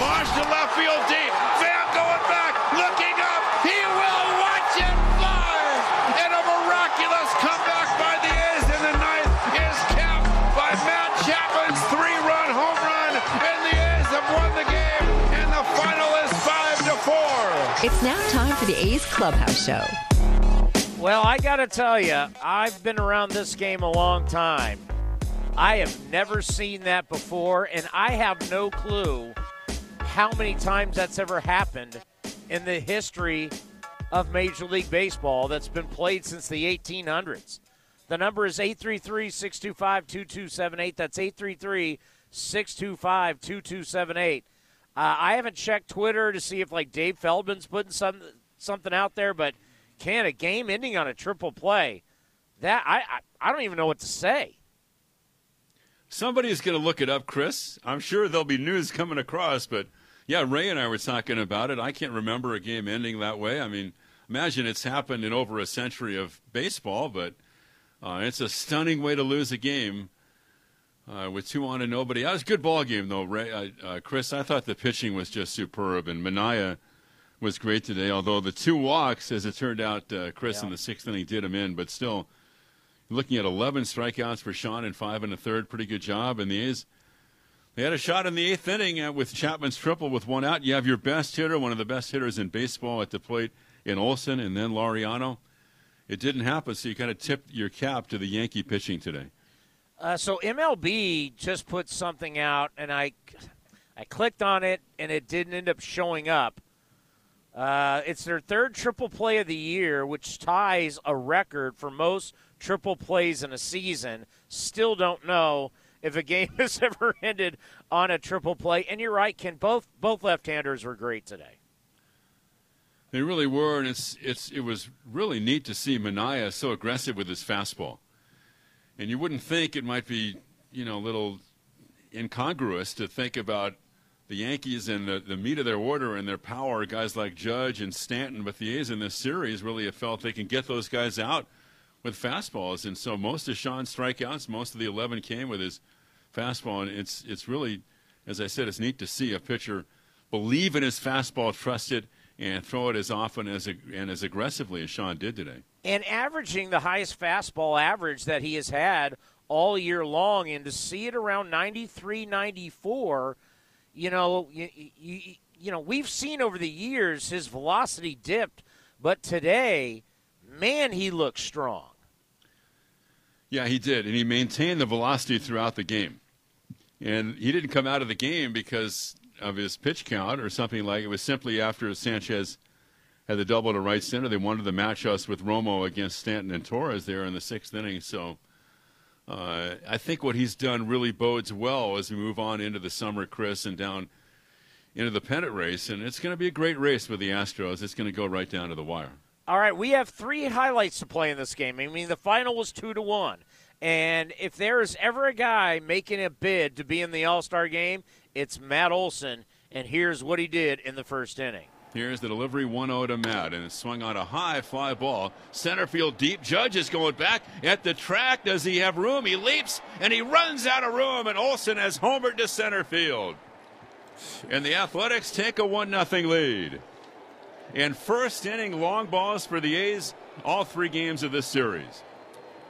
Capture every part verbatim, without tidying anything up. launch to left field deep. Pham going back, looking up. He will watch it fly. And a miraculous comeback by the A's in the ninth is capped by Matt Chapman's three-run home run. And the A's have won the game. And the final is five to four. It's now time for the A's Clubhouse Show. Well, I got to tell you, I've been around this game a long time. I have never seen that before, and I have no clue how many times that's ever happened in the history of Major League Baseball that's been played since the eighteen hundreds. The number is eight three three, six two five, two two seven eight. That's eight three three, six two five, two two seven eight. Uh, I haven't checked Twitter to see if, like, Dave Feldman's putting some, something out there, but can a game ending on a triple play, that I, I, I don't even know what to say. Somebody's going to look it up, Chris. I'm sure there'll be news coming across, but, yeah, Ray and I were talking about it. I can't remember a game ending that way. I mean, imagine it's happened in over a century of baseball, but uh, it's a stunning way to lose a game. Uh, with two on and nobody. That was a good ball game, though, Ray. Uh, uh, Chris, I thought the pitching was just superb, and Manaea was great today, although the two walks, as it turned out, uh, Chris, yeah. in the sixth inning did him in, but still looking at eleven strikeouts for Sean and five and a third. Pretty good job. And the A's, they had a shot in the eighth inning uh, with Chapman's triple with one out. You have your best hitter, one of the best hitters in baseball at the plate in Olsen, and then Laureano. It didn't happen, so you kind of tipped your cap to the Yankee pitching today. Uh, so M L B just put something out, and I, I clicked on it, and it didn't end up showing up. Uh, it's their third triple play of the year, which ties a record for most triple plays in a season. Still don't know if a game has ever ended on a triple play. And you're right, Ken, both both left-handers were great today. They really were, and it's it's it was really neat to see Manaea so aggressive with his fastball. And you wouldn't think it might be, you know, a little incongruous to think about the Yankees and the, the meat of their order and their power, guys like Judge and Stanton. But the A's in this series really have felt they can get those guys out with fastballs. And so most of Sean's strikeouts, most of the eleven came with his fastball. And it's it's really, as I said, it's neat to see a pitcher believe in his fastball, trust it, and throw it as often as and as aggressively as Sean did today. And averaging the highest fastball average that he has had all year long, and to see it around ninety-three, ninety-four, you know, you, you, you know, we've seen over the years his velocity dipped, but today, man, he looked strong. Yeah, he did, and he maintained the velocity throughout the game. And he didn't come out of the game because of his pitch count or something like it. It was simply after Sanchez had the double to right center. They wanted to match us with Romo against Stanton and Torres there in the sixth inning. So uh, I think what he's done really bodes well as we move on into the summer, Chris, and down into the pennant race. And it's going to be a great race with the Astros. It's going to go right down to the wire. All right, we have three highlights to play in this game. I mean, the final was two to one. And if there is ever a guy making a bid to be in the All-Star game, it's Matt Olson. And here's what he did in the first inning. Here's the delivery, one oh to Matt, and it's swung on a high fly ball. Center field deep. Judge is going back at the track. Does he have room? He leaps, and he runs out of room, and Olsen has homered to center field. And the Athletics take a one nothing lead. And first inning long balls for the A's all three games of this series.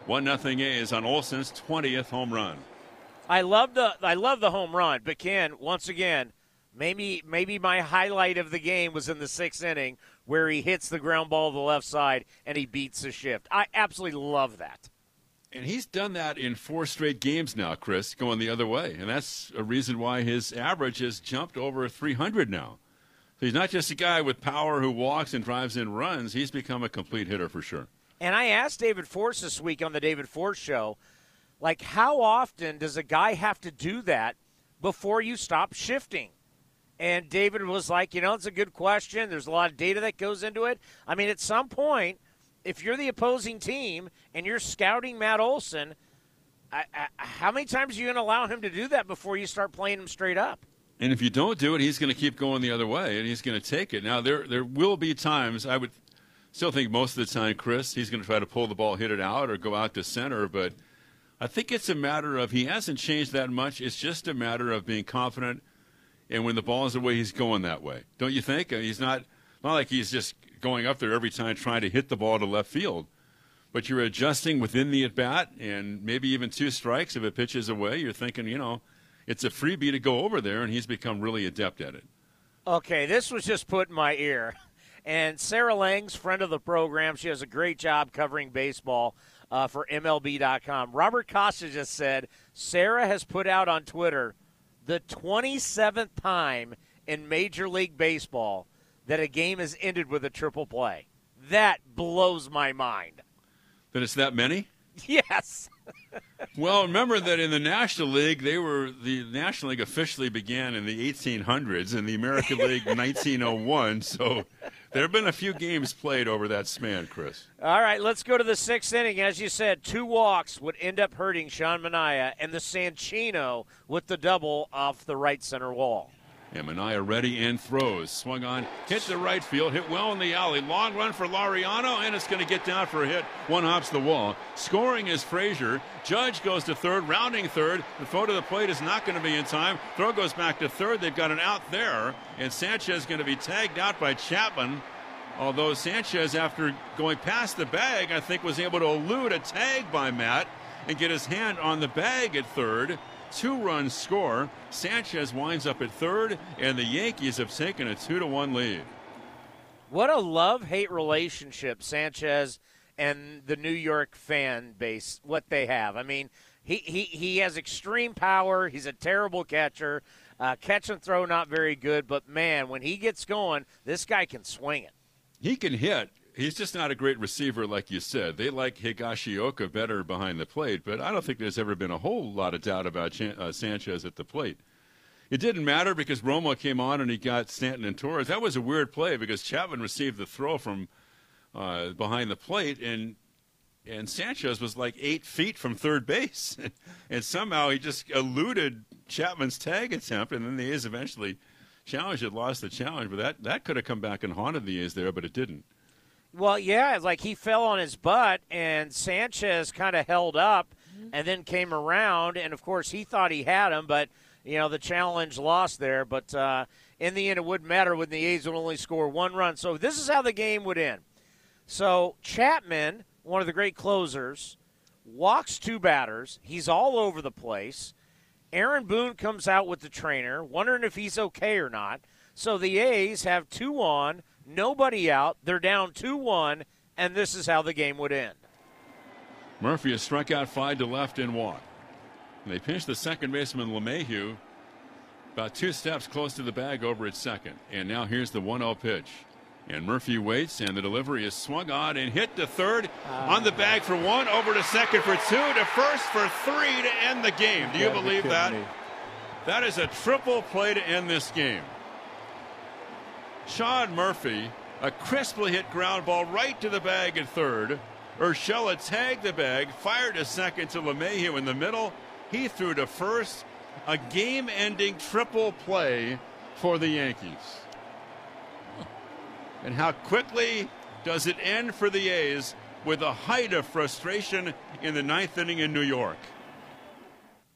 one nothing A's on Olsen's twentieth home run. I love the I love the home run, but Ken, once again, Maybe maybe my highlight of the game was in the sixth inning where he hits the ground ball to the left side and he beats the shift. I absolutely love that. And he's done that in four straight games now, Chris, going the other way. And that's a reason why his average has jumped over three hundred now. So he's not just a guy with power who walks and drives in runs. He's become a complete hitter for sure. And I asked David Forst this week on the David Forst Show, Like, how often does a guy have to do that before you stop shifting? And David was like, you know, it's a good question. There's a lot of data that goes into it. I mean, at some point, if you're the opposing team and you're scouting Matt Olson, I, I, how many times are you going to allow him to do that before you start playing him straight up? And if you don't do it, he's going to keep going the other way, and he's going to take it. Now, there there will be times, I would still think most of the time, Chris, he's going to try to pull the ball, hit it out, or go out to center. But I think it's a matter of he hasn't changed that much. It's just a matter of being confident. And when the ball is away, he's going that way. Don't you think? I mean, he's not, not like he's just going up there every time trying to hit the ball to left field. But you're adjusting within the at-bat, and maybe even two strikes if it pitches away. You're thinking, you know, it's a freebie to go over there, and he's become really adept at it. Okay, this was just put in my ear. And Sarah Lang's friend of the program, she does a great job covering baseball uh, for M L B dot com. Robert Costa just said, Sarah has put out on Twitter the twenty-seventh time in Major League Baseball that a game has ended with a triple play. That blows my mind. That it's that many? Yes. Well, remember that in the National League, they were the National League officially began in the eighteen hundreds, and the American League nineteen oh one. So there have been a few games played over that span, Chris. All right, let's go to the sixth inning. As you said, two walks would end up hurting Sean Manaea, and the Sanchino with the double off the right center wall. And Manaea ready and throws. Swung on, hit the right field, hit well in the alley. Long run for Laureano, and it's going to get down for a hit. One hops the wall. Scoring is Frazier. Judge goes to third, rounding third. The throw to the plate is not going to be in time. Throw goes back to third. They've got an out there, and Sanchez is going to be tagged out by Chapman. Although Sanchez, after going past the bag, I think was able to elude a tag by Matt and get his hand on the bag at third. Two-run score. Sanchez winds up at third, and the Yankees have taken a two to one lead. What a love-hate relationship Sanchez and the New York fan base, what they have. I mean, he he, he has extreme power. He's a terrible catcher. Uh, catch and throw not very good, but, man, when he gets going, this guy can swing it. He can hit. He's just not a great receiver, like you said. They like Higashioka better behind the plate, but I don't think there's ever been a whole lot of doubt about Ch uh, Sanchez at the plate. It didn't matter because Romo came on and he got Stanton and Torres. That was a weird play because Chapman received the throw from uh, behind the plate, and and Sanchez was like eight feet from third base. And somehow he just eluded Chapman's tag attempt, and then the A's eventually challenged it, lost the challenge. But that, that could have come back and haunted the A's there, but it didn't. Well, yeah, like he fell on his butt, and Sanchez kind of held up and then came around, and, of course, he thought he had him, but, you know, the challenge lost there. But uh, in the end, it wouldn't matter when the A's would only score one run. So this is how the game would end. So Chapman, one of the great closers, walks two batters. He's all over the place. Aaron Boone comes out with the trainer, wondering if he's okay or not. So the A's have two on. Nobody out. They're down two one, and this is how the game would end. Murphy has struck out five to left and walk. And they pinch the second baseman, LeMahieu, about two steps close to the bag over at second. And now here's the one oh pitch. And Murphy waits, and the delivery is swung on and hit to third. Uh, on the bag for one, over to second for two, to first for three to end the game. Do you believe that? Me. That is a triple play to end this game. Sean Murphy, a crisply hit ground ball right to the bag at third. Urshela tagged the bag, fired a second to LeMahieu in the middle. He threw to first. A game-ending triple play for the Yankees. And how quickly does it end for the A's with a height of frustration in the ninth inning in New York?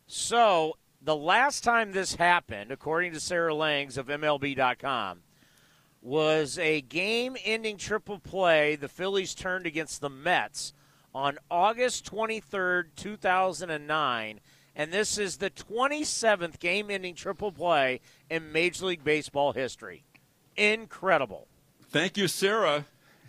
So the last time this happened, according to Sarah Langs of M L B dot com, was a game-ending triple play the Phillies turned against the Mets on August twenty-third, two thousand nine, and this is the twenty-seventh game-ending triple play in Major League Baseball history. Incredible. Thank you, Sarah,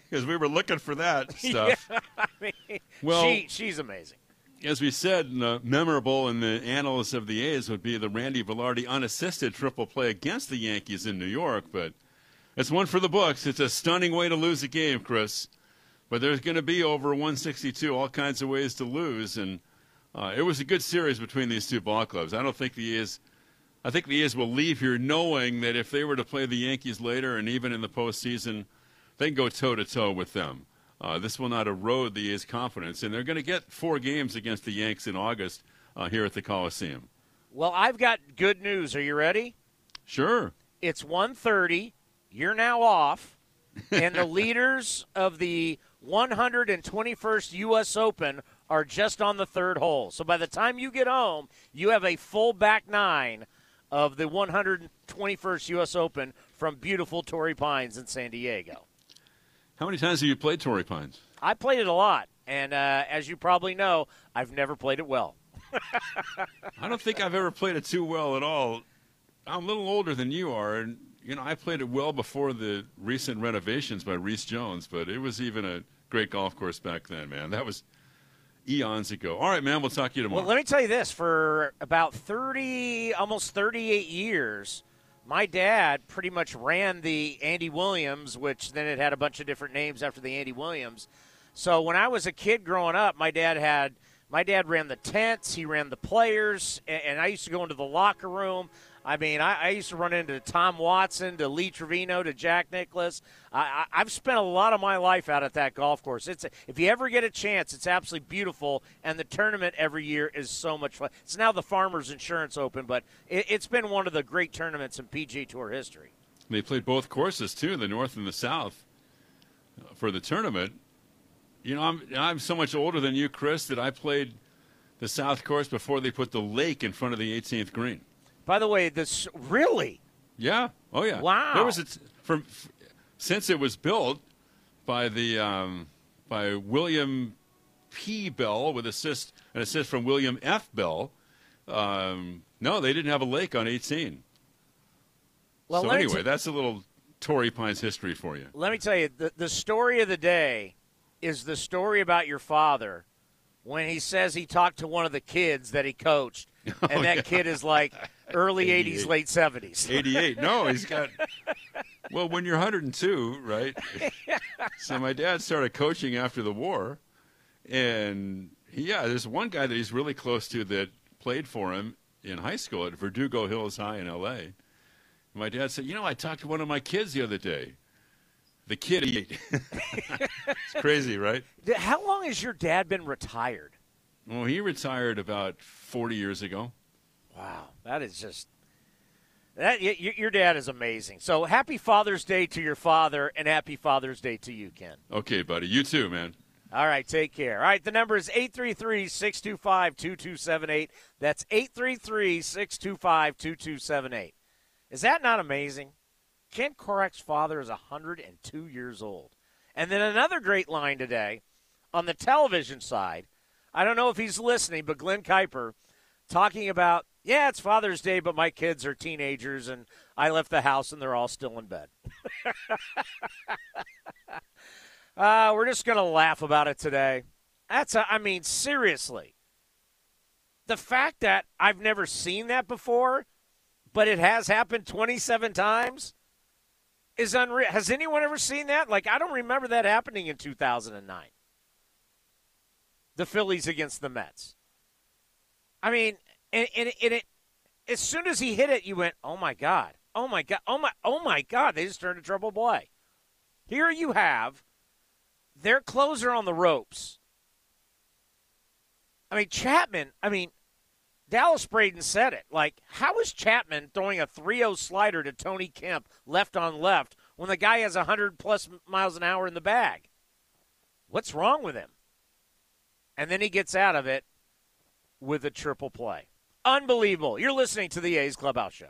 because we were looking for that stuff. Yeah, I mean, well, she, she's amazing. As we said, uh, memorable in the annals of the A's would be the Randy Velarde unassisted triple play against the Yankees in New York, but it's one for the books. It's a stunning way to lose a game, Chris. But there's going to be over one sixty-two, all kinds of ways to lose. And Uh, it was a good series between these two ball clubs. I don't think the A's, I think the A's will leave here knowing that if they were to play the Yankees later and even in the postseason, they can go toe-to-toe with them. Uh, this will not erode the A's confidence, and they're going to get four games against the Yanks in August uh, here at the Coliseum. Well, I've got good news. Are you ready? Sure. It's one thirty. You're now off. And the leaders of the one hundred twenty-first U S Open are just on the third hole. So by the time you get home, you have a full back nine of the one hundred twenty-first U S Open from beautiful Torrey Pines in San Diego. How many times have you played Torrey Pines? I played it a lot. And uh, as you probably know, I've never played it well. I don't think I've ever played it too well at all. I'm a little older than you are, and, you know, I played it well before the recent renovations by Reese Jones, but it was even a great golf course back then, man. That was eons ago. All right, man, we'll talk to you tomorrow. Well, let me tell you this. For about thirty, almost thirty-eight years, my dad pretty much ran the Andy Williams, which then it had a bunch of different names after the Andy Williams. So when I was a kid growing up, my dad had – my dad ran the tents, he ran the players, and I used to go into the locker room. I mean, I, I used to run into Tom Watson, to Lee Trevino, to Jack Nicklaus. I, I've spent a lot of my life out at that golf course. It's a, if you ever get a chance, it's absolutely beautiful, and the tournament every year is so much fun. It's now the Farmers Insurance Open, but it, it's been one of the great tournaments in P G A Tour history. They played both courses, too, the North and the South, for the tournament. You know, I'm I'm so much older than you, Chris, that I played the South Course before they put the lake in front of the eighteenth green. By the way, this really? Yeah. Oh, yeah. Wow. There was a, from since it was built by the um, by William P. Bell with assist an assist from William F. Bell. Um, no, they didn't have a lake on eighteen. Well, so anyway, t- that's a little Torrey Pines history for you. Let me tell you the the story of the day. Is the story about your father when he says he talked to one of the kids that he coached, and oh, that yeah. kid is like early eighties, late seventies. eighty-eight. No, he's got – well, when you're one hundred two, right? So my dad started coaching after the war, and, yeah, there's one guy that he's really close to that played for him in high school at Verdugo Hills High in L A My dad said, you know, I talked to one of my kids the other day. The kid ate. It's crazy, right? How long has your dad been retired? Well, he retired about forty years ago. Wow, that is just that. Y- your dad is amazing. So happy Father's Day to your father, and happy Father's Day to you, Ken. Okay, buddy. You too, man. All right, take care. All right, the number is eight three three, six two five, two two seven eight. That's eight three three, six two five, two two seven eight. Is that not amazing? Ken Korach's father is one hundred two years old. And then another great line today on the television side. I don't know if he's listening, but Glenn Kuiper talking about, yeah, it's Father's Day, but my kids are teenagers, and I left the house, and they're all still in bed. uh, we're just going to laugh about it today. That's, a, I mean, seriously. The fact that I've never seen that before, but it has happened twenty-seven times. Is unreal. Has anyone ever seen that? Like, I don't remember that happening in two thousand nine. The Phillies against the Mets. I mean, and, and, and it, as soon as he hit it, you went, oh, my God. Oh, my God. Oh, my oh my God. They just turned a triple play. Here you have their closer on the ropes. I mean, Chapman, I mean, Dallas Braden said it. Like, how is Chapman throwing a three oh slider to Tony Kemp left on left when the guy has one hundred plus miles an hour in the bag? What's wrong with him? And then he gets out of it with a triple play. Unbelievable. You're listening to the A's Clubhouse Show.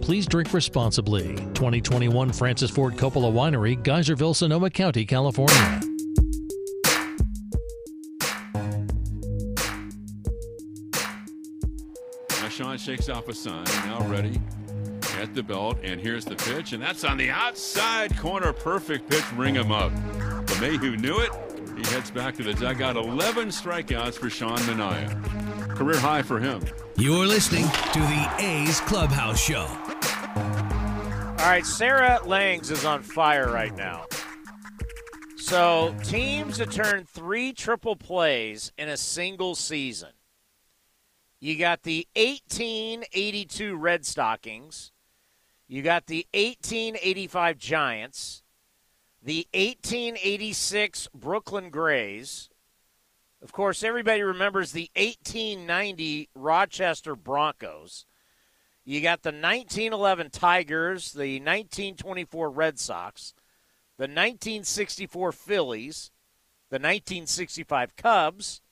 Please drink responsibly. twenty twenty-one Francis Ford Coppola Winery, Geyserville, Sonoma County, California. Now Sean shakes off a sign, now ready at the belt, and here's the pitch, and that's on the outside corner. Perfect pitch, ring him up. LeMahieu knew it. He heads back to the dugout. eleven strikeouts for Sean Manaea. Career high for him. You're listening to the A's Clubhouse Show. All right, Sarah Lang is on fire right now. So teams that turn three triple plays in a single season. You got the eighteen eighty-two Red Stockings. You got the eighteen eighty-five Giants. The eighteen eighty-six Brooklyn Grays. Of course, everybody remembers the eighteen ninety Rochester Broncos. You got the nineteen eleven Tigers, the nineteen twenty-four Red Sox, the nineteen sixty-four Phillies, the nineteen sixty-five Cubs,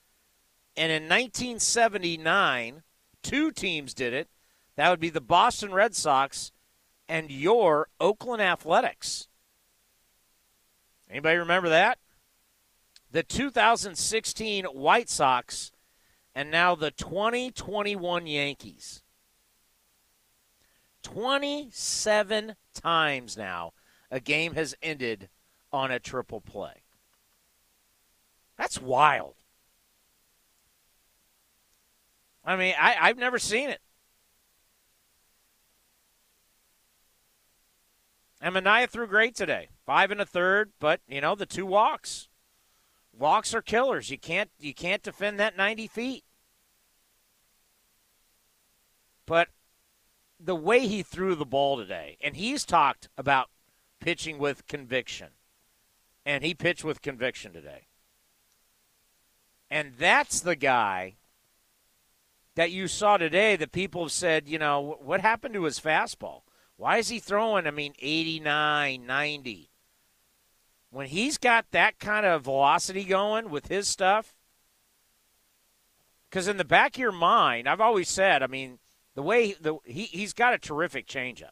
and in nineteen seventy-nine, two teams did it. That would be the Boston Red Sox and your Oakland Athletics. Anybody remember that? The two thousand sixteen White Sox, and now the twenty twenty-one Yankees. twenty-seven times now a game has ended on a triple play. That's wild. I mean, I, I've never seen it. And Manaea threw great today. Five and a third, but, you know, the two walks. Walks are killers. You can't you can't defend that ninety feet. But the way he threw the ball today, and he's talked about pitching with conviction, and he pitched with conviction today. And that's the guy that you saw today that people have said, you know, what happened to his fastball? Why is he throwing, I mean, eighty-nine, ninety? When he's got that kind of velocity going with his stuff, because in the back of your mind, I've always said, I mean, the way the, he, he's got a terrific changeup.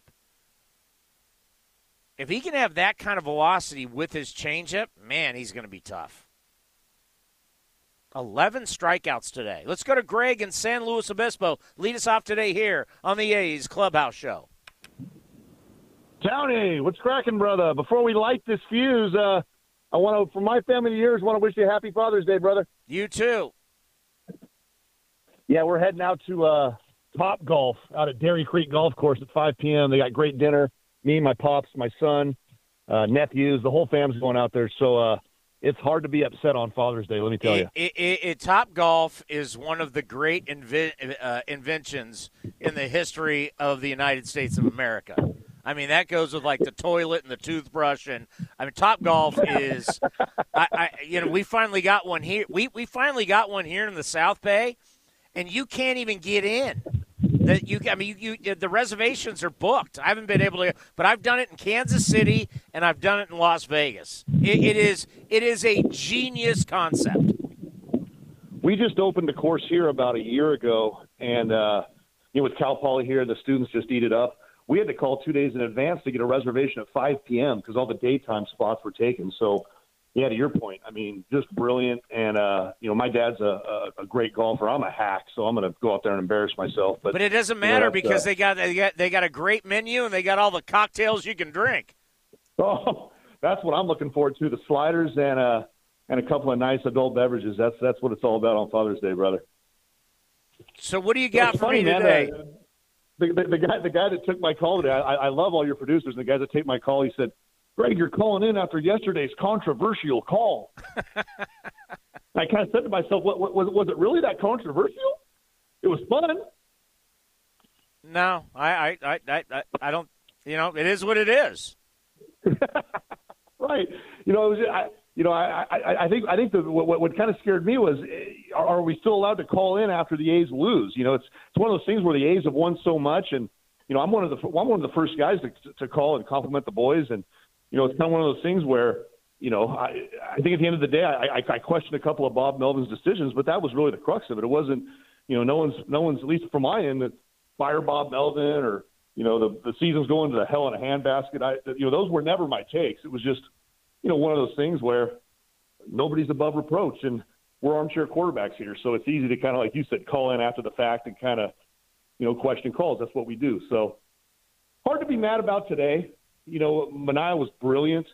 If he can have that kind of velocity with his changeup, man, he's going to be tough. eleven strikeouts today. Let's go to Greg in San Luis Obispo. Lead us off today here on the A's Clubhouse Show. Tony, what's cracking, brother? Before we light this fuse, uh, I want to, from my family to yours, want to wish you a happy Father's Day, brother. You too. Yeah, we're heading out to uh, Top Golf out at Dairy Creek Golf Course at five p.m. They got great dinner. Me, my pops, my son, uh, nephews, the whole fam's going out there. So uh, it's hard to be upset on Father's Day, let me tell it, you. It, it, it, Top Golf is one of the great inven- uh, inventions in the history of the United States of America. I mean, that goes with, like, the toilet and the toothbrush. And, I mean, Top Golf is, I, I, you know, we finally got one here. We we finally got one here in the South Bay, and you can't even get in. That you, I mean, you, you the reservations are booked. I haven't been able to, but I've done it in Kansas City, and I've done it in Las Vegas. It, it is it is a genius concept. We just opened a course here about a year ago, and, uh, you know, with Cal Poly here, the students just eat it up. We had to call two days in advance to get a reservation at five p.m. because all the daytime spots were taken. So, yeah, to your point, I mean, just brilliant. And, uh, you know, my dad's a, a, a great golfer. I'm a hack, so I'm going to go out there and embarrass myself. But, but it doesn't matter, you know, because uh, they got they got, they got a great menu and they got all the cocktails you can drink. Oh, that's what I'm looking forward to, the sliders and, uh, and a couple of nice adult beverages. That's that's what it's all about on Father's Day, brother. So what do you got for me today? Man, uh, The, the, the guy, the guy that took my call today, I, I love all your producers. And the guy that took my call, he said, "Greg, you're calling in after yesterday's controversial call." I kind of said to myself, "What, what was, was it really that controversial? It was fun." No, I, I, I, I, I don't. You know, it is what it is. Right. You know, it was. I, you know, I, I, I think I think the, what, what kind of scared me was, are we still allowed to call in after the A's lose? You know, it's it's one of those things where the A's have won so much, and you know, I'm one of the I'm one of the first guys to to call and compliment the boys, and you know, it's kind of one of those things where, you know, I, I think at the end of the day, I, I, I questioned a couple of Bob Melvin's decisions, but that was really the crux of it. It wasn't, you know, no one's, no one's, at least from my end, that fire Bob Melvin or, you know, the, the season's going to the hell in a handbasket. I, you know, those were never my takes. It was just, you know, one of those things where nobody's above reproach, and we're armchair quarterbacks here. So it's easy to kind of, like you said, call in after the fact and kind of, you know, question calls. That's what we do. So hard to be mad about today. You know, Manaea was brilliant.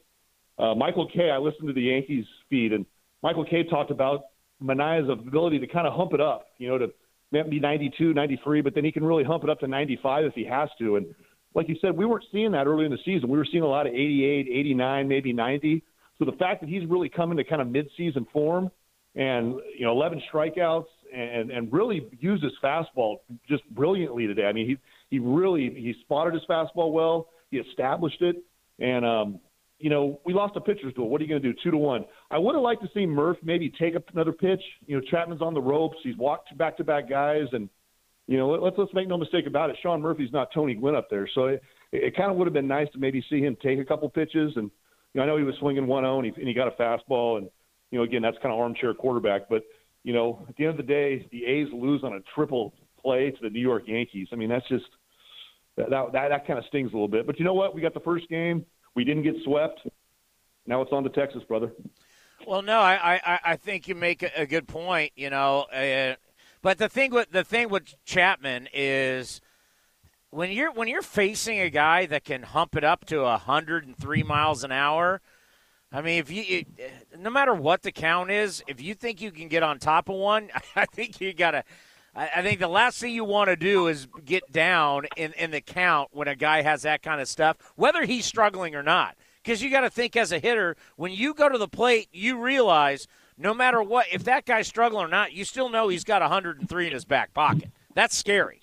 Uh, Michael Kay, I listened to the Yankees feed, and Michael Kay talked about Manaea's ability to kind of hump it up, you know, to maybe ninety-two, ninety-three, but then he can really hump it up to ninety-five if he has to. And like you said, we weren't seeing that early in the season. We were seeing a lot of eighty-eight, eighty-nine, maybe ninety. So the fact that he's really coming to kind of mid-season form and, you know, eleven strikeouts and, and really used his fastball just brilliantly today. I mean, he, he really – he spotted his fastball well. He established it. And, um, you know, we lost a pitcher's duel. What are you going to do? Two to one. I would have liked to see Murph maybe take up another pitch. You know, Chapman's on the ropes. He's walked back-to-back guys. And, you know, let's let's make no mistake about it. Sean Murphy's not Tony Gwynn up there. So it, it kind of would have been nice to maybe see him take a couple pitches. And, you know, I know he was swinging one oh and he, and he got a fastball. And, you know, again, that's kind of armchair quarterback. But, you know, at the end of the day, the A's lose on a triple play to the New York Yankees. I mean, that's just – That, that that kind of stings a little bit. But you know what? We got the first game. We didn't get swept. Now it's on to Texas, brother. Well, no, I, I, I think you make a good point, you know. Uh, but the thing with the thing with Chapman is when you're when you're facing a guy that can hump it up to one hundred three miles an hour, I mean, if you it, no matter what the count is, if you think you can get on top of one, I think you got to – I think the last thing you want to do is get down in, in the count when a guy has that kind of stuff, whether he's struggling or not. Because you got to think as a hitter, when you go to the plate, you realize no matter what, if that guy's struggling or not, you still know he's got one hundred three in his back pocket. That's scary.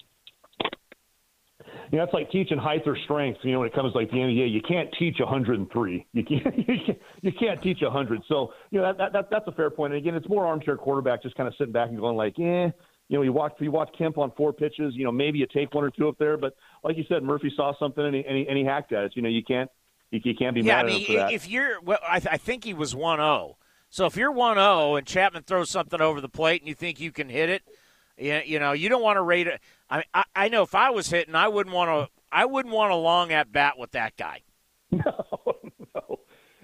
You know, it's like teaching height or strength. You know, when it comes to like the N B A, you can't teach one hundred three. You can't, you can't, you can't teach one hundred. So, you know, that, that, that that's a fair point. And again, it's more armchair quarterback just kind of sitting back and going like, eh. You know, you watch, you watch Kemp on four pitches, you know, maybe you take one or two up there. But like you said, Murphy saw something and he, and he, and he hacked at it. You know, you can't you, you can't be yeah, mad I mean, at him for that. If you're, well, I, th- I think he was one oh. So if you're one oh and Chapman throws something over the plate and you think you can hit it, you, you know, you don't want to rate it. I, mean, I I know if I was hitting, I wouldn't want to I wouldn't want a long at bat with that guy. No, no.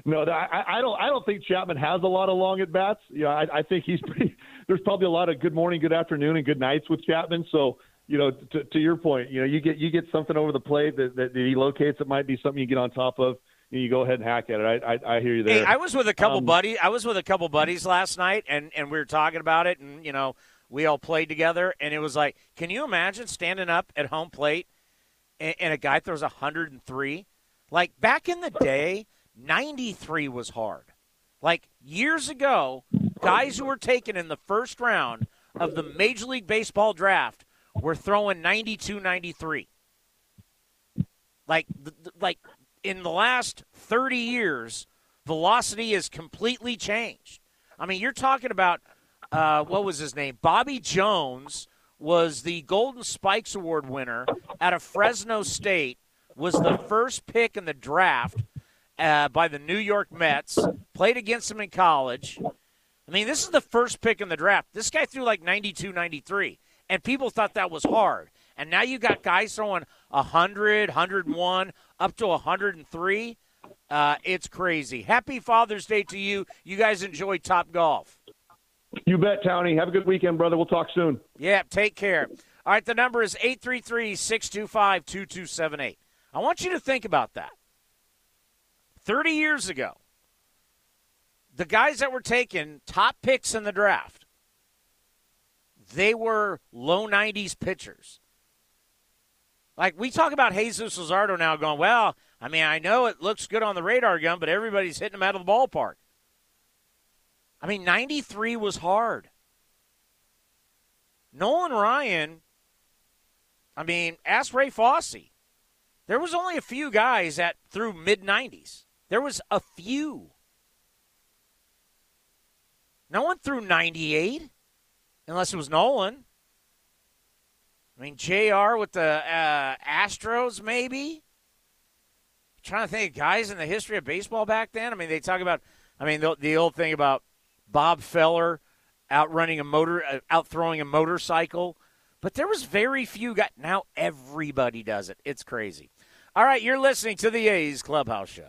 No, I, I don't. I don't think Chapman has a lot of long at bats. You know, I, I think he's pretty. There's probably a lot of good morning, good afternoon, and good nights with Chapman. So, you know, to, to your point, you know, you get you get something over the plate that, that, that he locates. It might be something you get on top of, and you go ahead and hack at it. I I, I hear you there. Hey, I was with a couple um, buddies. I was with a couple buddies last night, and, and we were talking about it, and you know, we all played together, and it was like, can you imagine standing up at home plate, and, and a guy throws one hundred three, like back in the day. ninety-three was hard. Like years ago, guys who were taken in the first round of the Major League Baseball draft were throwing ninety-two, ninety-three. Like, like in the last thirty years, velocity has completely changed. I mean, you're talking about, uh, what was his name? Bobby Jones was the Golden Spikes Award winner out of Fresno State, was the first pick in the draft Uh, by the New York Mets, played against him in college. I mean, this is the first pick in the draft. This guy threw like ninety-two, ninety-three, and people thought that was hard. And now you got guys throwing one hundred, one oh one, up to one hundred three. Uh, it's crazy. Happy Father's Day to you. You guys enjoy Top Golf. You bet, Townie. Have a good weekend, brother. We'll talk soon. Yeah, take care. All right, the number is eight three three, six two five, two two seven eight. I want you to think about that. thirty years ago, the guys that were taking top picks in the draft, they were low nineties pitchers. Like, we talk about Jesus Luzardo now going, well, I mean, I know it looks good on the radar gun, but everybody's hitting him out of the ballpark. I mean, ninety-three was hard. Nolan Ryan, I mean, ask Ray Fossey. There was only a few guys that threw mid-nineties. There was a few. No one threw ninety-eight, unless it was Nolan. I mean, J R with the uh, Astros, maybe. I'm trying to think of guys in the history of baseball back then. I mean, they talk about, I mean, the, the old thing about Bob Feller outrunning a motor, uh, outthrowing a motorcycle. But there was very few guys. Now everybody does it. It's crazy. All right, you're listening to the A's Clubhouse Show.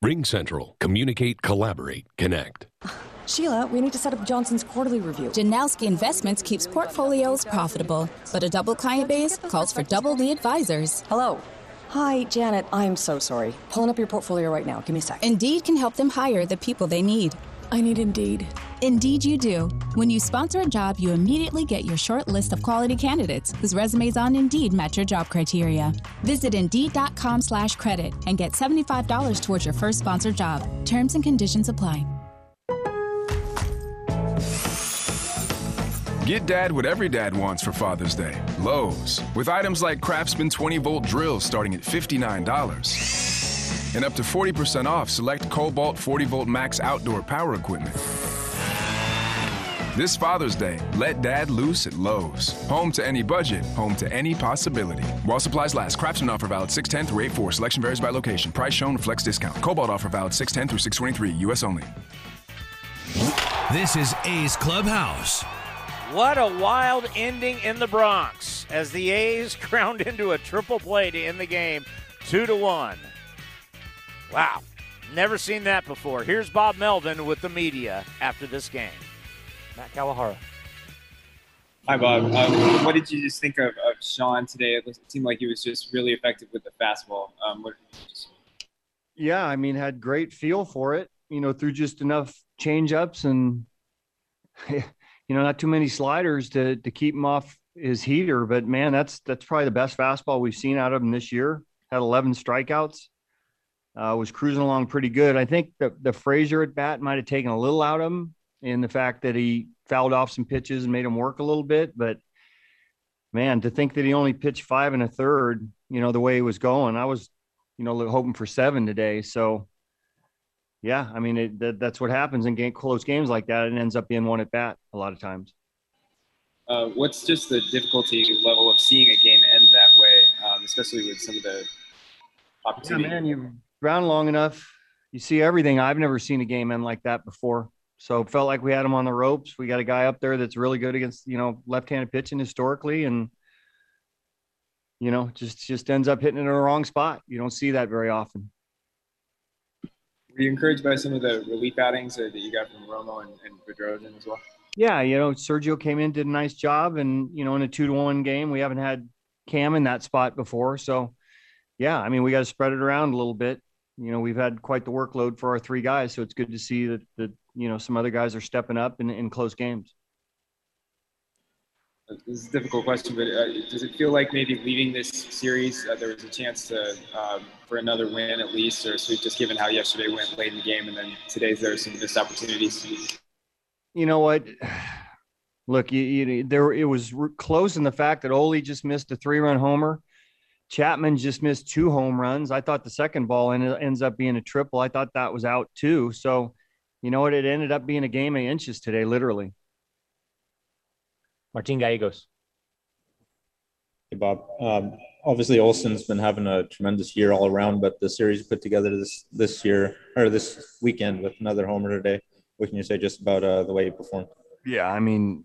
Ring Central. Communicate, collaborate, connect. Sheila, we need to set up Johnson's quarterly review. Janowski Investments keeps portfolios profitable, but a double client base calls for double the advisors. Hello. Hi, Janet. I'm so sorry. Pulling up your portfolio right now. Give me a sec. Indeed can help them hire the people they need. I need Indeed. Indeed you do. When you sponsor a job, you immediately get your short list of quality candidates whose resumes on Indeed match your job criteria. Visit Indeed.com slash credit and get seventy-five dollars towards your first sponsored job. Terms and conditions apply. Get Dad what every dad wants for Father's Day. Lowe's. With items like Craftsman twenty-volt drills starting at fifty-nine dollars. And up to forty percent off select Cobalt forty-volt Max outdoor power equipment. This Father's Day, let Dad loose at Lowe's. Home to any budget, home to any possibility. While supplies last, Craftsman offer valid six ten through eight four. Selection varies by location. Price shown, flex discount. Cobalt offer valid six ten through six twenty-three, U S only. This is A's Clubhouse. What a wild ending in the Bronx as the A's crowned into a triple play to end the game two to one. Wow, never seen that before. Here's Bob Melvin with the media after this game. Matt Kalahara. Hi, Bob. Um, what did you just think of, of Sean today? It seemed like he was just really effective with the fastball. Um, what did you just... Yeah, I mean, had great feel for it, you know, through just enough change-ups and, you know, not too many sliders to to keep him off his heater. But, man, that's, that's probably the best fastball we've seen out of him this year. Had eleven strikeouts. Uh, was cruising along pretty good. I think the, the Frazier at bat might have taken a little out of him in the fact that he fouled off some pitches and made him work a little bit. But, man, to think that he only pitched five and a third, you know, the way he was going, I was, you know, hoping for seven today. So, yeah, I mean, it, that, that's what happens in game, close games like that. It ends up being one at bat a lot of times. Uh, what's just the difficulty level of seeing a game end that way, um, especially with some of the opportunities? Yeah, man, you around long enough, you see everything. I've never seen a game end like that before. So it felt like we had him on the ropes. We got a guy up there that's really good against, you know, left-handed pitching historically. And, you know, just, just ends up hitting it in the wrong spot. You don't see that very often. Were you encouraged by some of the relief outings that you got from Romo and, and Bedrosian as well? Yeah, you know, Sergio came in, did a nice job. And, you know, in a two to one game, we haven't had Cam in that spot before. So, yeah, I mean, we got to spread it around a little bit. You know, we've had quite the workload for our three guys, so it's good to see that, that you know, some other guys are stepping up in, in close games. This is a difficult question, but uh, does it feel like maybe leaving this series, uh, there was a chance to, um, for another win at least, or sweep, just given how yesterday went late in the game, and then today's there are some missed opportunities? You know what? Look, you, you, there it was close in the fact that Ole just missed a three-run homer. Chapman just missed two home runs. I thought the second ball ended, ends up being a triple. I thought that was out too. So, you know what? It ended up being a game of inches today, literally. Martin Gallegos. Hey, Bob. Um, obviously, Olsen's been having a tremendous year all around, but the series put together this this year or this weekend with another homer today. What can you say just about uh, the way he performed? Yeah, I mean,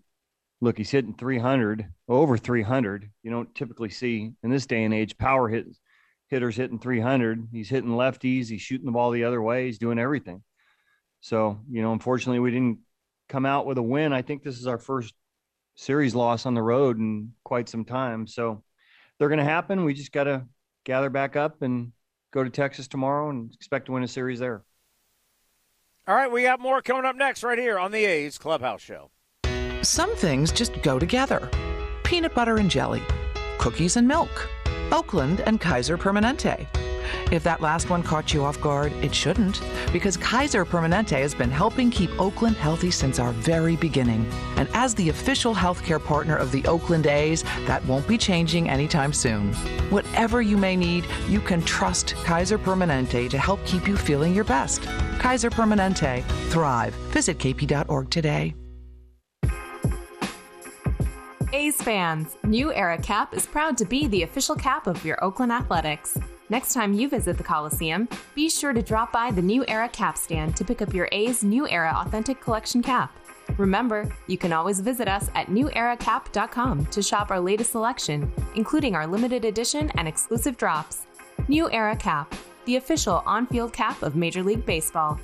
look, he's hitting three hundred, over three hundred. You don't typically see in this day and age power hit, hitters hitting three hundred. He's hitting lefties. He's shooting the ball the other way. He's doing everything. So, you know, unfortunately, we didn't come out with a win. I think this is our first series loss on the road in quite some time. So they're going to happen. We just got to gather back up and go to Texas tomorrow and expect to win a series there. All right, we got more coming up next right here on the A's Clubhouse Show. Some things just go together. Peanut butter and jelly, cookies and milk, Oakland and Kaiser Permanente. If that last one caught you off guard, it shouldn't, because Kaiser Permanente has been helping keep Oakland healthy since our very beginning. And as the official healthcare partner of the Oakland A's, that won't be changing anytime soon. Whatever you may need, you can trust Kaiser Permanente to help keep you feeling your best. Kaiser Permanente. Thrive. Visit k p dot org today. A's fans, New Era Cap is proud to be the official cap of your Oakland Athletics. Next time you visit the Coliseum, be sure to drop by the New Era Cap Stand to pick up your A's New Era Authentic Collection cap. Remember, you can always visit us at new era cap dot com to shop our latest selection, including our limited edition and exclusive drops. New Era Cap, the official on-field cap of Major League Baseball.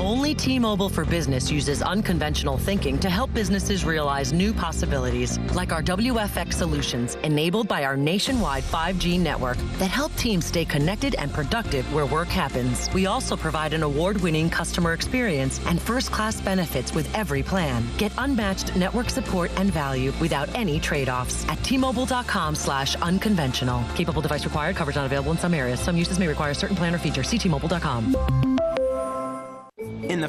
Only T-Mobile for Business uses unconventional thinking to help businesses realize new possibilities, like our W F X solutions enabled by our nationwide five G network that help teams stay connected and productive where work happens. We also provide an award-winning customer experience and first-class benefits with every plan. Get unmatched network support and value without any trade-offs at T Mobile dot com slash unconventional. Capable device required. Coverage not available in some areas. Some uses may require certain plan or feature. See T Mobile dot com. In the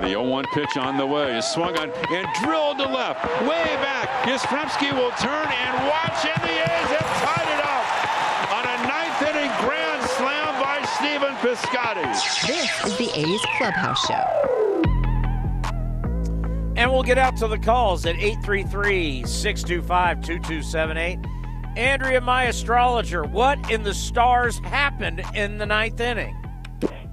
The oh one pitch on the way is swung on and drilled to left. Way back. Yastrzemski will turn and watch, and the A's have tied it up on a ninth-inning grand slam by Stephen Piscotty. This is the A's Clubhouse Show. And we'll get out to the calls at eight three three, six two five, two two seven eight. Andrea, my astrologer, what in the stars happened in the ninth inning?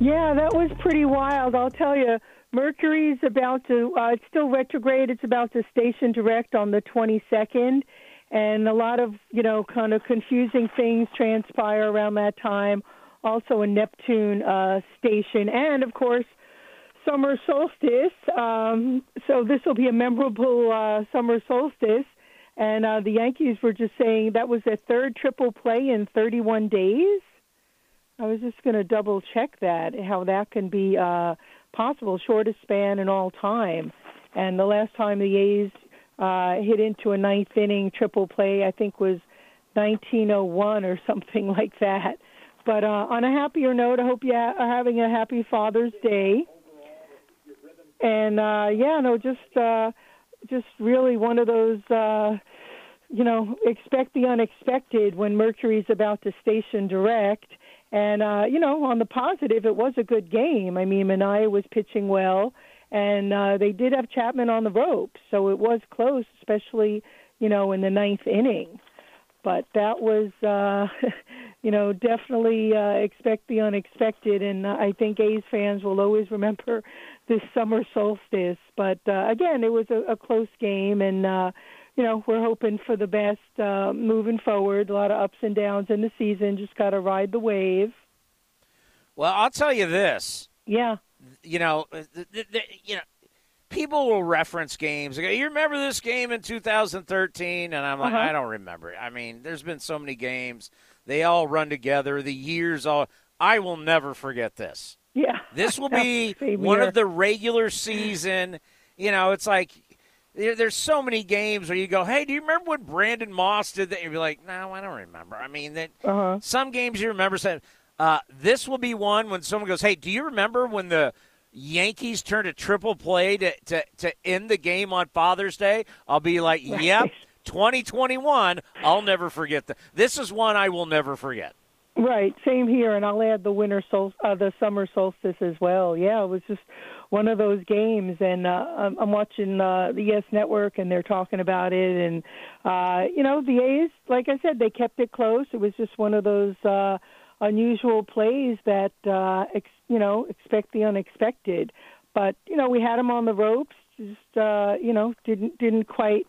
Yeah, that was pretty wild, I'll tell you. Mercury's about to, uh, it's still retrograde, it's about to station direct on the twenty-second, and a lot of, you know, kind of confusing things transpire around that time, also a Neptune uh, station, and, of course, summer solstice, um, so this will be a memorable uh, summer solstice, and uh, the Yankees were just saying that was their third triple play in thirty-one days. I was just going to double-check that, how that can be uh, possible, shortest span in all time. And the last time the A's uh, hit into a ninth-inning triple play, I think, was nineteen oh one or something like that. But uh, on a happier note, I hope you ha- are having a happy Father's Day. And, uh, yeah, no, just uh, just really one of those, uh, you know, expect the unexpected when Mercury's about to station direct. And, uh, you know, on the positive, it was a good game. I mean, Manaea was pitching well, and uh, they did have Chapman on the ropes, so it was close, especially, you know, in the ninth inning. But that was, uh, you know, definitely uh, expect the unexpected, and I think A's fans will always remember this summer solstice. But, uh, again, it was a, a close game, and, uh, you know, we're hoping for the best uh, moving forward. A lot of ups and downs in the season. Just got to ride the wave. Well, I'll tell you this. Yeah. You know, the, the, the, you know, people will reference games. Like, you remember this game in two thousand thirteen? And I'm like, uh-huh. I don't remember it. I mean, there's been so many games. They all run together. The years all – I will never forget this. Yeah. This will be one year. Of the regular season. You know, it's like there, there's so many games where you go, hey, do you remember when Brandon Moss did that? You'd be like, no, I don't remember. I mean, that uh-huh. some games you remember said – Uh, this will be one when someone goes, hey, do you remember when the Yankees turned a triple play to, to, to end the game on Father's Day? I'll be like, right. Yep, twenty twenty-one, I'll never forget that. This is one I will never forget. Right, same here, and I'll add the winter sol- uh, the summer solstice as well. Yeah, it was just one of those games, and uh, I'm, I'm watching uh, the YES Network, and they're talking about it. And, uh, you know, the A's, like I said, they kept it close. It was just one of those uh, – unusual plays that, uh, ex- you know, expect the unexpected. But, you know, we had them on the ropes, just, uh, you know, didn't didn't quite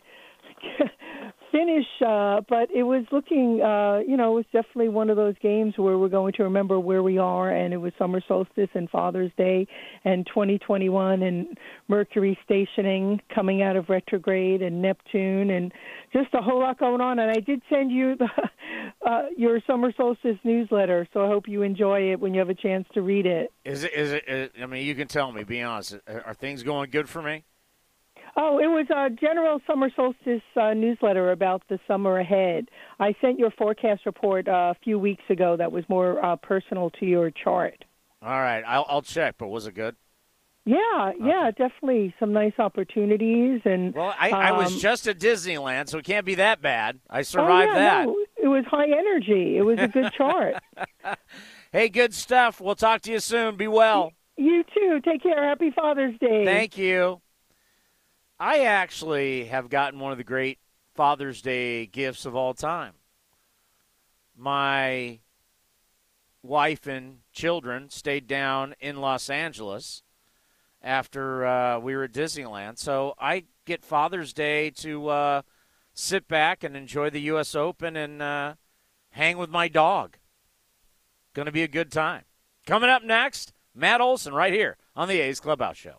finish. Uh, but it was looking, uh, you know, it was definitely one of those games where we're going to remember where we are, and it was summer solstice and Father's Day and twenty twenty-one and Mercury stationing coming out of retrograde and Neptune and just a whole lot going on. And I did send you the... Uh, your summer solstice newsletter, so I hope you enjoy it when you have a chance to read it. Is it? Is it? Is, I mean, you can tell me. Be honest. Are things going good for me? Oh, it was a general summer solstice uh, newsletter about the summer ahead. I sent your forecast report uh, a few weeks ago. That was more uh, personal to your chart. All right, I'll, I'll check. But was it good? Yeah, yeah, okay. Definitely some nice opportunities. And well, I, I um, was just at Disneyland, so it can't be that bad. I survived oh, yeah, that. No, it was high energy. It was a good chart. Hey, good stuff. We'll talk to you soon. Be well. You, you too. Take care. Happy Father's Day. Thank you. I actually have gotten one of the great Father's Day gifts of all time. My wife and children stayed down in Los Angeles after uh, we were at Disneyland. So I get Father's Day to uh, sit back and enjoy the U S Open and uh, hang with my dog. Going to be a good time. Coming up next, Matt Olson right here on the A's Clubhouse Show.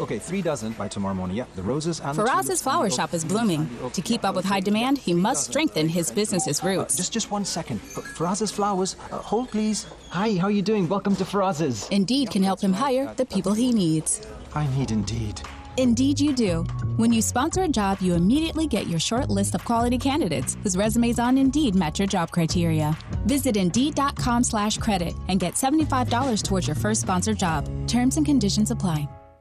Okay, three dozen by tomorrow morning. Yeah, the roses and Faraz's flower shop is blooming. To keep up with high demand, he must strengthen his business's roots. Uh, just, just one second. Faraz's flowers, uh, hold please. Hi, how are you doing? Welcome to Faraz's. Indeed can help him hire the people he needs. I need Indeed. Indeed you do. When you sponsor a job, you immediately get your short list of quality candidates whose resumes on Indeed match your job criteria. Visit Indeed.com slash credit and get seventy-five dollars towards your first sponsored job. Terms and conditions apply.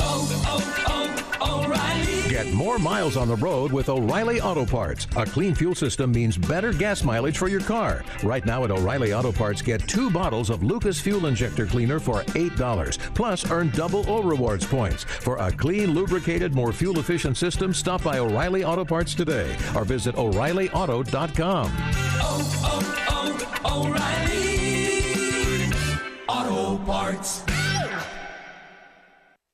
Oh, oh, oh. O'Reilly. Get more miles on the road with O'Reilly Auto Parts. A clean fuel system means better gas mileage for your car. Right now at O'Reilly Auto Parts, get two bottles of Lucas Fuel Injector Cleaner for eight dollars. Plus, earn double O Rewards points. For a clean, lubricated, more fuel-efficient system, stop by O'Reilly Auto Parts today or visit O'Reilly Auto dot com. Oh, oh, oh, O'Reilly Auto Parts.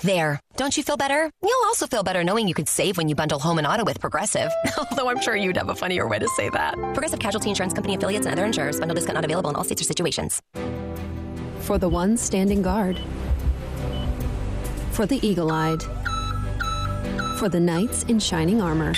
There. Don't you feel better? You'll also feel better knowing you could save when you bundle home and auto with Progressive. Although I'm sure you'd have a funnier way to say that. Progressive Casualty Insurance Company affiliates and other insurers. Bundle discount not available in all states or situations. For the ones standing guard. For the eagle-eyed. For the knights in shining armor.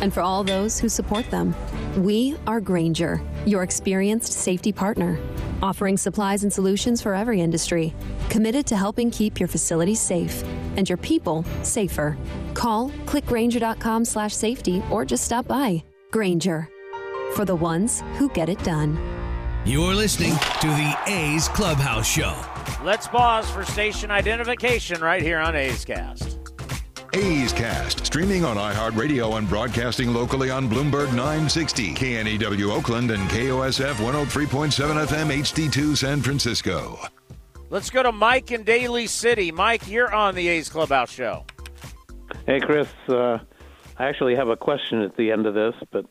And for all those who support them. We are Grainger, your experienced safety partner. Offering supplies and solutions for every industry. Committed to helping keep your facilities safe and your people safer. Call click grainger dot com slash safety or just stop by. Grainger, for the ones who get it done. You're listening to the A's Clubhouse Show. Let's pause for station identification right here on A's Cast. A's Cast, streaming on iHeartRadio and broadcasting locally on Bloomberg nine sixty, K N E W Oakland, and K O S F one oh three point seven F M H D two San Francisco. Let's go to Mike in Daly City. Mike, you're on the A's Clubhouse Show. Hey, Chris. Uh, I actually have a question at the end of this, but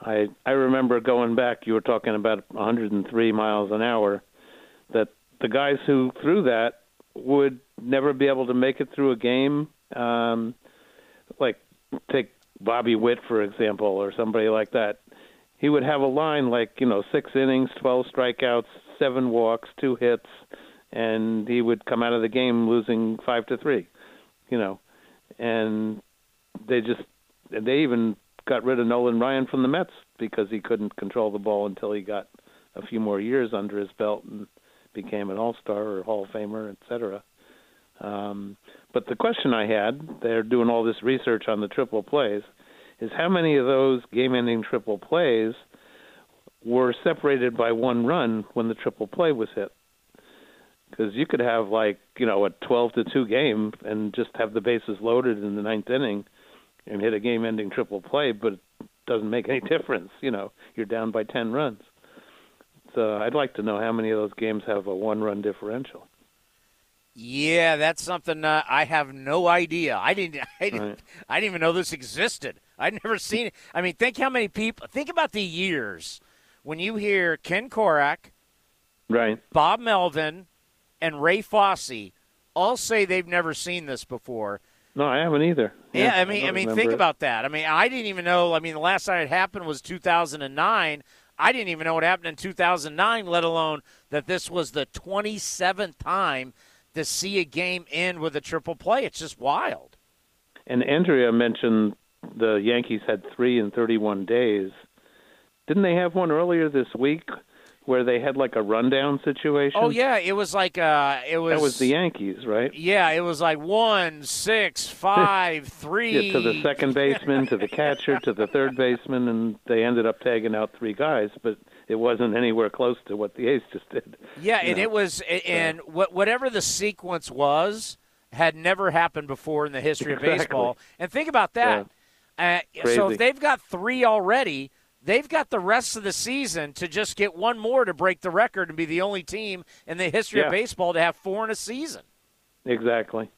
I, I remember going back, you were talking about one hundred three miles an hour, that the guys who threw that would never be able to make it through a game. Um, like take Bobby Witt, for example, or somebody like that. He would have a line like, you know, six innings, twelve strikeouts, seven walks, two hits, and he would come out of the game losing five to three, you know. And they just, they even got rid of Nolan Ryan from the Mets because he couldn't control the ball until he got a few more years under his belt and became an all-star or Hall of Famer, et cetera. Um, but the question I had, they're doing all this research on the triple plays, is how many of those game-ending triple plays were separated by one run when the triple play was hit? Because you could have, like, you know, a twelve to two game and just have the bases loaded in the ninth inning and hit a game-ending triple play, but it doesn't make any difference. You know, you're down by ten runs. So I'd like to know how many of those games have a one-run differential. Yeah, that's something uh, I have no idea. I didn't, I didn't, right. I didn't even know this existed. I'd never seen it. I mean, think how many people. Think about the years when you hear Ken Korach, right, Bob Melvin, and Ray Fosse all say they've never seen this before. No, I haven't either. Yeah, yeah I mean, I, I mean, think it. about that. I mean, I didn't even know. I mean, the last time it happened was two thousand nine. I didn't even know what happened in two thousand nine, let alone that this was the twenty-seventh time to see a game end with a triple play. It's just wild. And Andrea mentioned the Yankees had three in thirty-one days. Didn't they have one earlier this week where they had like a rundown situation? Oh, yeah. It was like uh, – it was, that was the Yankees, right? Yeah, it was like one, six, five, three. Yeah, to the second baseman, to the catcher, to the third baseman, and they ended up tagging out three guys. But it wasn't anywhere close to what the A's just did. Yeah, and know. it was, and whatever the sequence was, had never happened before in the history of exactly. baseball. And think about that. Yeah. Uh, so if they've got three already, they've got the rest of the season to just get one more to break the record and be the only team in the history yeah. of baseball to have four in a season. Exactly.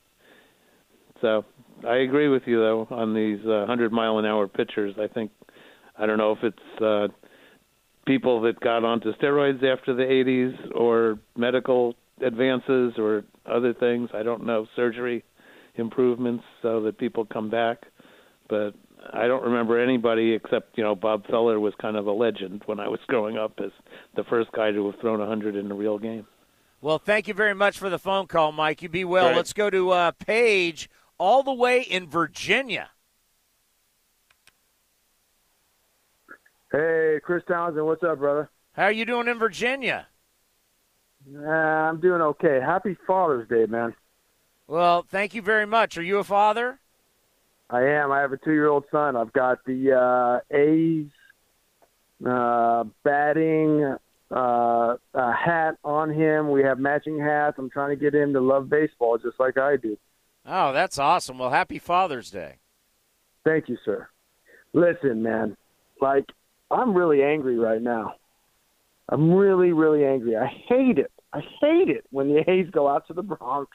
So I agree with you, though, on these uh, one hundred mile an hour pitchers. I think, I don't know if it's uh, people that got onto steroids after the eighties or medical advances or other things. I don't know, surgery improvements so that people come back. But I don't remember anybody except, you know, Bob Feller was kind of a legend when I was growing up as the first guy to have thrown one hundred in a real game. Well, thank you very much for the phone call, Mike. You be well. Right. Let's go to uh, Paige all the way in Virginia. Hey, Chris Townsend, what's up, brother? How are you doing in Virginia? Uh, I'm doing okay. Happy Father's Day, man. Well, thank you very much. Are you a father? I am. I have a two-year-old son. I've got the uh, A's uh, batting uh, a hat on him. We have matching hats. I'm trying to get him to love baseball just like I do. Oh, that's awesome. Well, happy Father's Day. Thank you, sir. Listen, man, like, I'm really angry right now. I'm really, really angry. I hate it. I hate it when the A's go out to the Bronx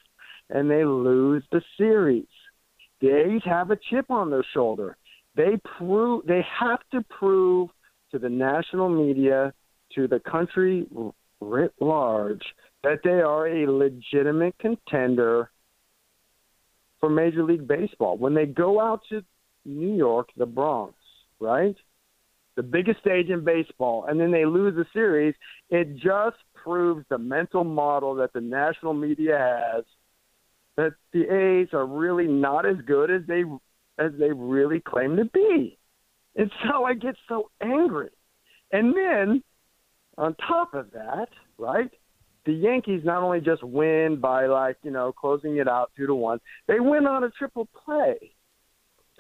and they lose the series. The A's have a chip on their shoulder. They prove they have to prove to the national media, to the country writ large, that they are a legitimate contender for Major League Baseball. When they go out to New York, the Bronx, right? The biggest stage in baseball, and then they lose the series, it just proves the mental model that the national media has, that the A's are really not as good as they as they really claim to be. And so I get so angry. And then, on top of that, right, the Yankees not only just win by, like, you know, closing it out two to one, they win on a triple play.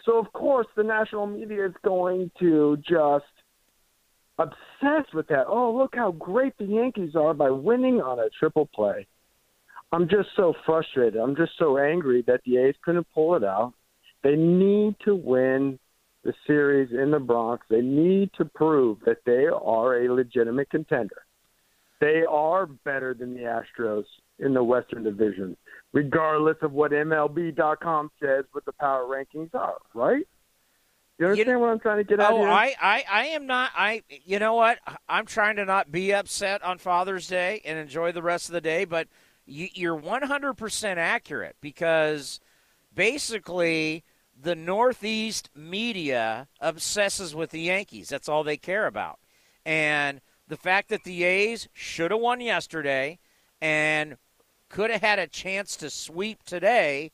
So, of course, the national media is going to just obsess with that. Oh, look how great the Yankees are by winning on a triple play. I'm just so frustrated. I'm just so angry that the A's couldn't pull it out. They need to win the series in the Bronx. They need to prove that they are a legitimate contender. They are better than the Astros in the Western Division, regardless of what M L B dot com says what the power rankings are, right? You understand you know, what I'm trying to get at oh, here? Oh, I, I, I am not – I. You know what? I'm trying to not be upset on Father's Day and enjoy the rest of the day, but you, you're one hundred percent accurate because basically the Northeast media obsesses with the Yankees. That's all they care about. And the fact that the A's should have won yesterday and – could have had a chance to sweep today,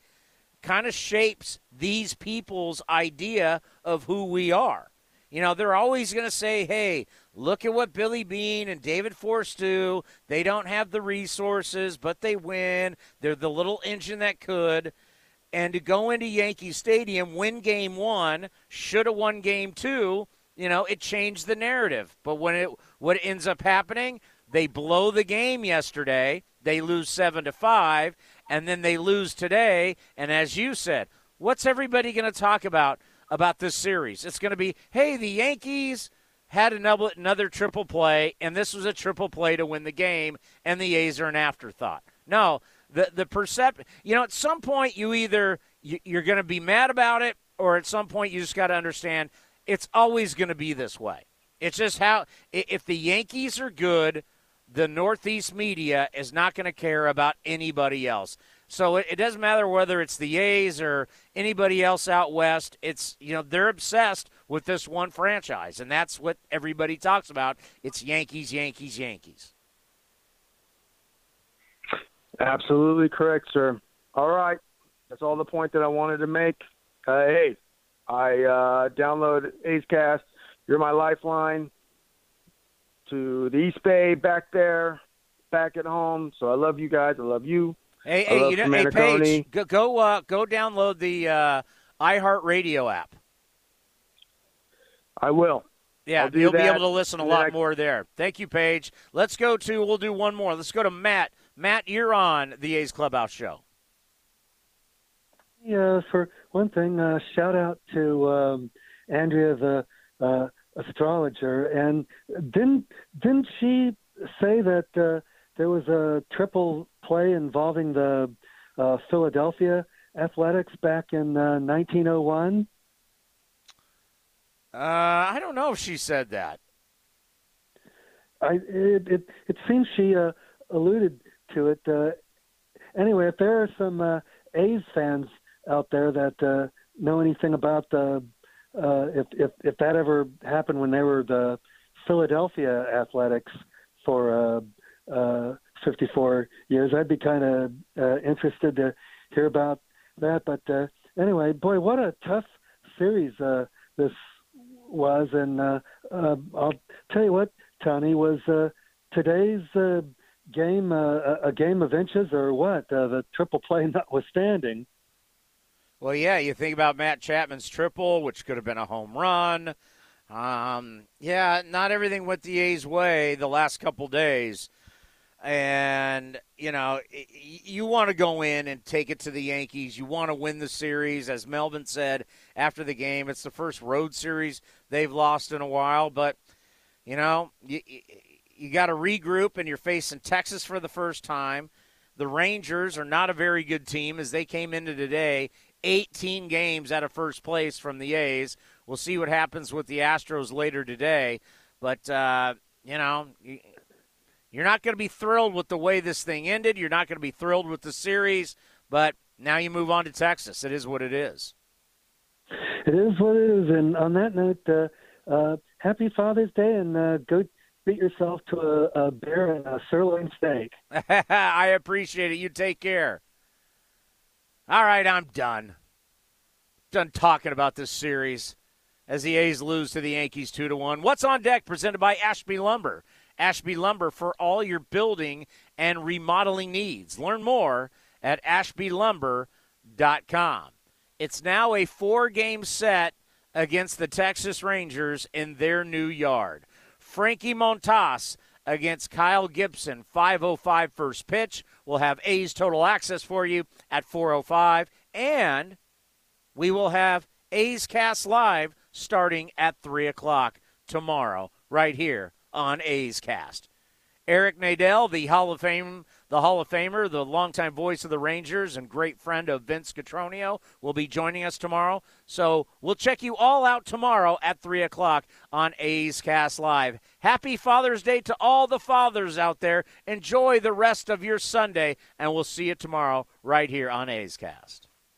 kind of shapes these people's idea of who we are. You know, they're always going to say, hey, look at what Billy Beane and David Forst do. They don't have the resources, but they win. They're the little engine that could. And to go into Yankee Stadium, win game one, should have won game two, you know, it changed the narrative. But when it what ends up happening, they blow the game yesterday. They lose seven to five, and then they lose today. And as you said, what's everybody going to talk about about this series? It's going to be, hey, the Yankees had another, another triple play, and this was a triple play to win the game, and the A's are an afterthought. No, the the percept. You know, at some point you either you, you're going to be mad about it, or at some point you just got to understand it's always going to be this way. It's just how if the Yankees are good, the Northeast media is not going to care about anybody else. So it, it doesn't matter whether it's the A's or anybody else out west. It's, you know, they're obsessed with this one franchise, and that's what everybody talks about. It's Yankees, Yankees, Yankees. Absolutely correct, sir. All right. That's all the point that I wanted to make. Uh, hey, I uh, download A's Cast. You're my lifeline to the East Bay, back there, back at home. So I love you guys. I love you. Hey, I hey, you know, hey, Paige, go go, uh, go download the uh, iHeartRadio app. I will. Yeah, you'll that. be able to listen a lot I... more there. Thank you, Paige. Let's go to – we'll do one more. Let's go to Matt. Matt, you're on the A's Clubhouse Show. Yeah, for one thing, uh, shout out to um, Andrea, the uh, astrologer. And didn't, didn't she say that uh, there was a triple play involving the uh, Philadelphia Athletics back in uh, nineteen oh one? Uh, I don't know if she said that. I It, it, it seems she uh, alluded to it. Uh, anyway, if there are some uh, A's fans out there that uh, know anything about the uh, if, if if that ever happened when they were the Philadelphia Athletics for uh, uh, fifty-four years, I'd be kind of uh, interested to hear about that. But uh, anyway, boy, what a tough series uh, this was. And uh, uh, I'll tell you what, Tony, was uh, today's uh, game uh, a game of inches or what? Uh, the triple play notwithstanding. Well, yeah, you think about Matt Chapman's triple, which could have been a home run. Um, yeah, not everything went the A's way the last couple days. And, you know, you want to go in and take it to the Yankees. You want to win the series. As Melvin said after the game, it's the first road series they've lost in a while. But, you know, you, you got to regroup, and you're facing Texas for the first time. The Rangers are not a very good team as they came into today eighteen games out of first place from the A's. We'll see what happens with the Astros later today. But, uh, you know, you're not going to be thrilled with the way this thing ended. You're not going to be thrilled with the series. But now you move on to Texas. It is what it is. It is what it is. And on that note, uh, uh, happy Father's Day, and uh, go beat yourself to a, a bear and a sirloin steak. I appreciate it. You take care. All right, I'm done. Done talking about this series as the A's lose to the Yankees two to one. What's on Deck, presented by Ashby Lumber. Ashby Lumber for all your building and remodeling needs. Learn more at ashby lumber dot com. It's now a four-game set against the Texas Rangers in their new yard. Frankie Montas against Kyle Gibson, five oh five first pitch. We'll have A's Total Access for you at four oh five. And we will have A's Cast Live starting at three o'clock tomorrow right here on A's Cast. Eric Nadel, the Hall of Fame, the Hall of Famer, the longtime voice of the Rangers and great friend of Vince Catronio, will be joining us tomorrow. So we'll check you all out tomorrow at three o'clock on A's Cast Live. Happy Father's Day to all the fathers out there. Enjoy the rest of your Sunday, and we'll see you tomorrow right here on A's Cast.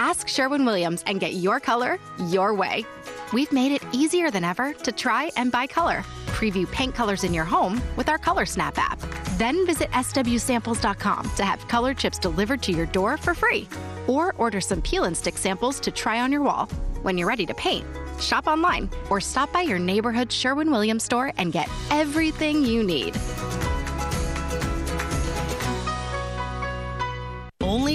Ask Sherwin-Williams and get your color your way. We've made it easier than ever to try and buy color. Preview paint colors in your home with our Color Snap app. Then visit s w samples dot com to have color chips delivered to your door for free. Or order some peel and stick samples to try on your wall. When you're ready to paint, shop online or stop by your neighborhood Sherwin-Williams store and get everything you need.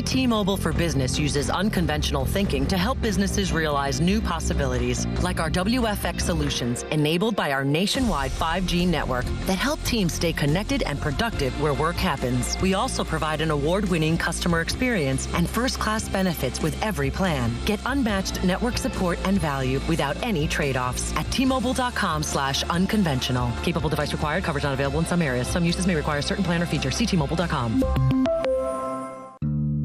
T-Mobile for Business uses unconventional thinking to help businesses realize new possibilities, like our W F X solutions, enabled by our nationwide five G network that help teams stay connected and productive where work happens. We also provide an award-winning customer experience and first-class benefits with every plan. Get unmatched network support and value without any trade-offs at T Mobile dot com slash unconventional. Capable device required. Coverage not available in some areas. Some uses may require certain plan or feature. See T Mobile dot com.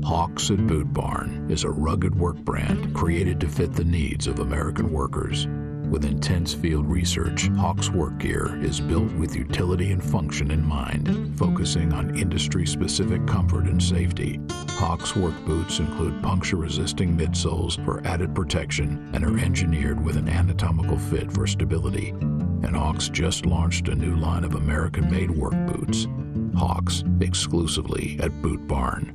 Hawks at Boot Barn is a rugged work brand created to fit the needs of American workers. With intense field research, Hawks work gear is built with utility and function in mind, focusing on industry-specific comfort and safety. Hawks work boots include puncture-resisting midsoles for added protection and are engineered with an anatomical fit for stability. And Hawks just launched a new line of American-made work boots. Hawks, exclusively at Boot Barn.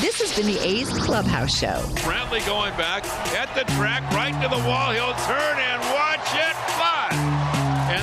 This has been the A's Clubhouse Show. Brantley going back at the track, right to the wall. He'll turn and watch it fly. And